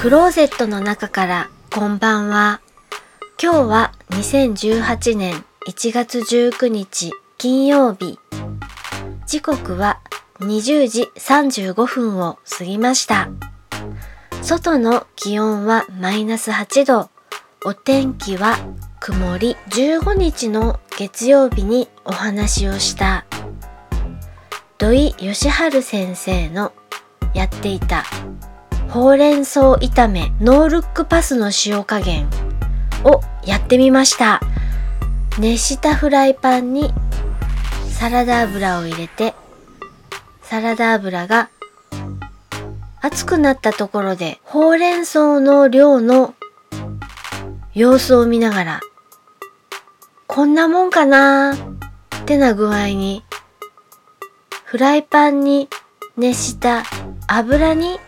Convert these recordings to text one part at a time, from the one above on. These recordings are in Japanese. クローゼットの中からこんばんは。今日は2018年1月19日金曜日、時刻は20時35分を過ぎました。外の気温はマイナス8度、お天気は曇り。15日の月曜日にお話をした土井善晴先生のやっていたほうれん草炒めノールックパスの塩加減をやってみました。熱したフライパンにサラダ油を入れて、サラダ油が熱くなったところでほうれん草の量の様子を見ながら、こんなもんかなーってな具合にフライパンに熱した油に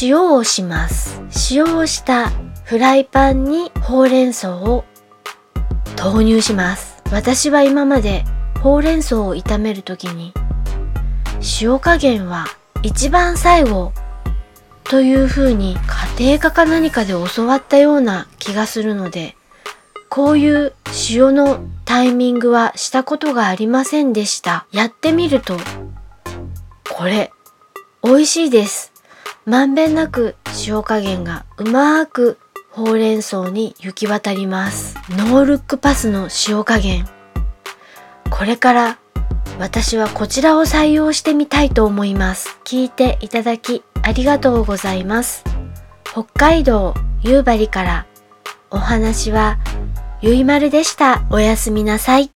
塩をします。塩をしたフライパンにほうれん草を投入します。私は今までほうれん草を炒めるときに塩加減は一番最後という風に家庭科か何かで教わったような気がするので、こういう塩のタイミングはしたことがありませんでした。やってみるとこれ美味しいです。まんべんなく塩加減がうまくほうれん草に行き渡ります。ノールックパスの塩加減、これから私はこちらを採用してみたいと思います。聞いていただきありがとうございます。北海道夕張からお話はゆいまるでした。おやすみなさい。